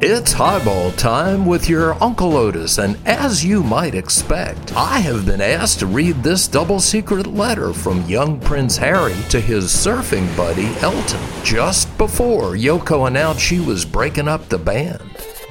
It's Highball Time with your Uncle Otis, and as you might expect, I have been asked to read this double secret letter from young Prince Harry to his surfing buddy Elton, just before Yoko announced she was breaking up the band.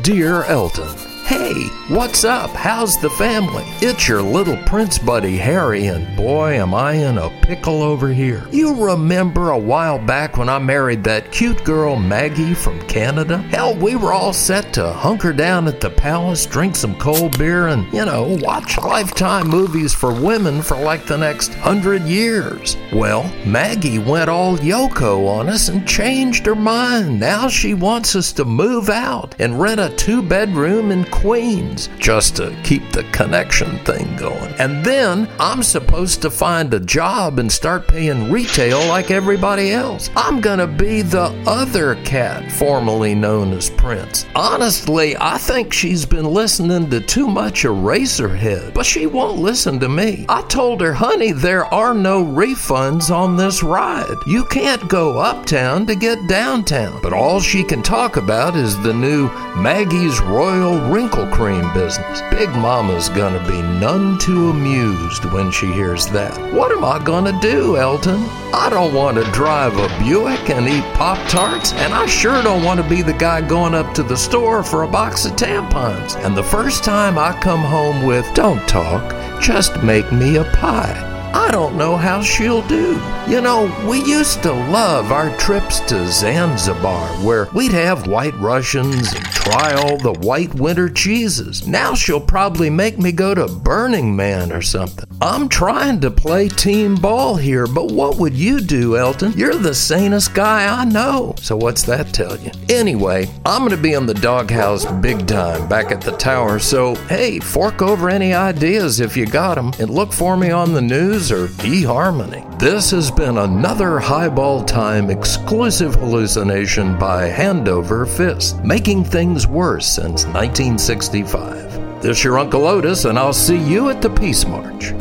Dear Elton, hey, what's up? How's the family? It's your little Prince buddy Harry, and boy, am I in a pickle over here. You remember a while back when I married that cute girl Maggie from Canada? Hell, we were all set to hunker down at the palace, drink some cold beer, and, you know, watch Lifetime movies for women for like the next 100 years. Well, Maggie went all Yoko on us and changed her mind. Now she wants us to move out and rent a two-bedroom in Queens, just to keep the connection thing going. And then I'm supposed to find a job and start paying retail like everybody else. I'm gonna be the other cat, formerly known as Prince. Honestly, I think she's been listening to too much Eraserhead, but she won't listen to me. I told her, honey, there are no refunds on this ride. You can't go uptown to get downtown. But all she can talk about is the new Maggie's Royal Ring cream business. Big Mama's gonna be none too amused when she hears that. What am I gonna do, Elton? I don't want to drive a Buick and eat Pop-Tarts, and I sure don't want to be the guy going up to the store for a box of tampons. And the first time I come home with, don't talk, just make me a pie. I don't know how she'll do. You know, we used to love our trips to Zanzibar, where we'd have white Russians and try all the white winter cheeses. Now she'll probably make me go to Burning Man or something. I'm trying to play team ball here, but what would you do, Elton? You're the sanest guy I know. So what's that tell you? Anyway, I'm gonna be in the doghouse big time back at the tower, so hey, fork over any ideas if you got them, and look for me on the news or eHarmony. This has been another Highball Time exclusive hallucination by Handover Fist, making things worse since 1965. This your Uncle Otis, and I'll see you at the Peace March.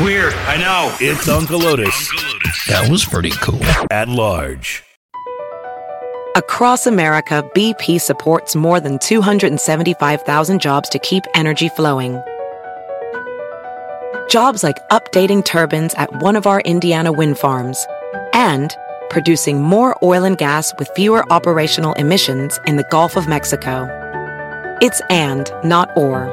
Weird, I know. It's Uncle Otis. That was pretty cool. At large. Across America, BP supports more than 275,000 jobs to keep energy flowing. Jobs like updating turbines at one of our Indiana wind farms, and producing more oil and gas with fewer operational emissions in the Gulf of Mexico. It's and, not or.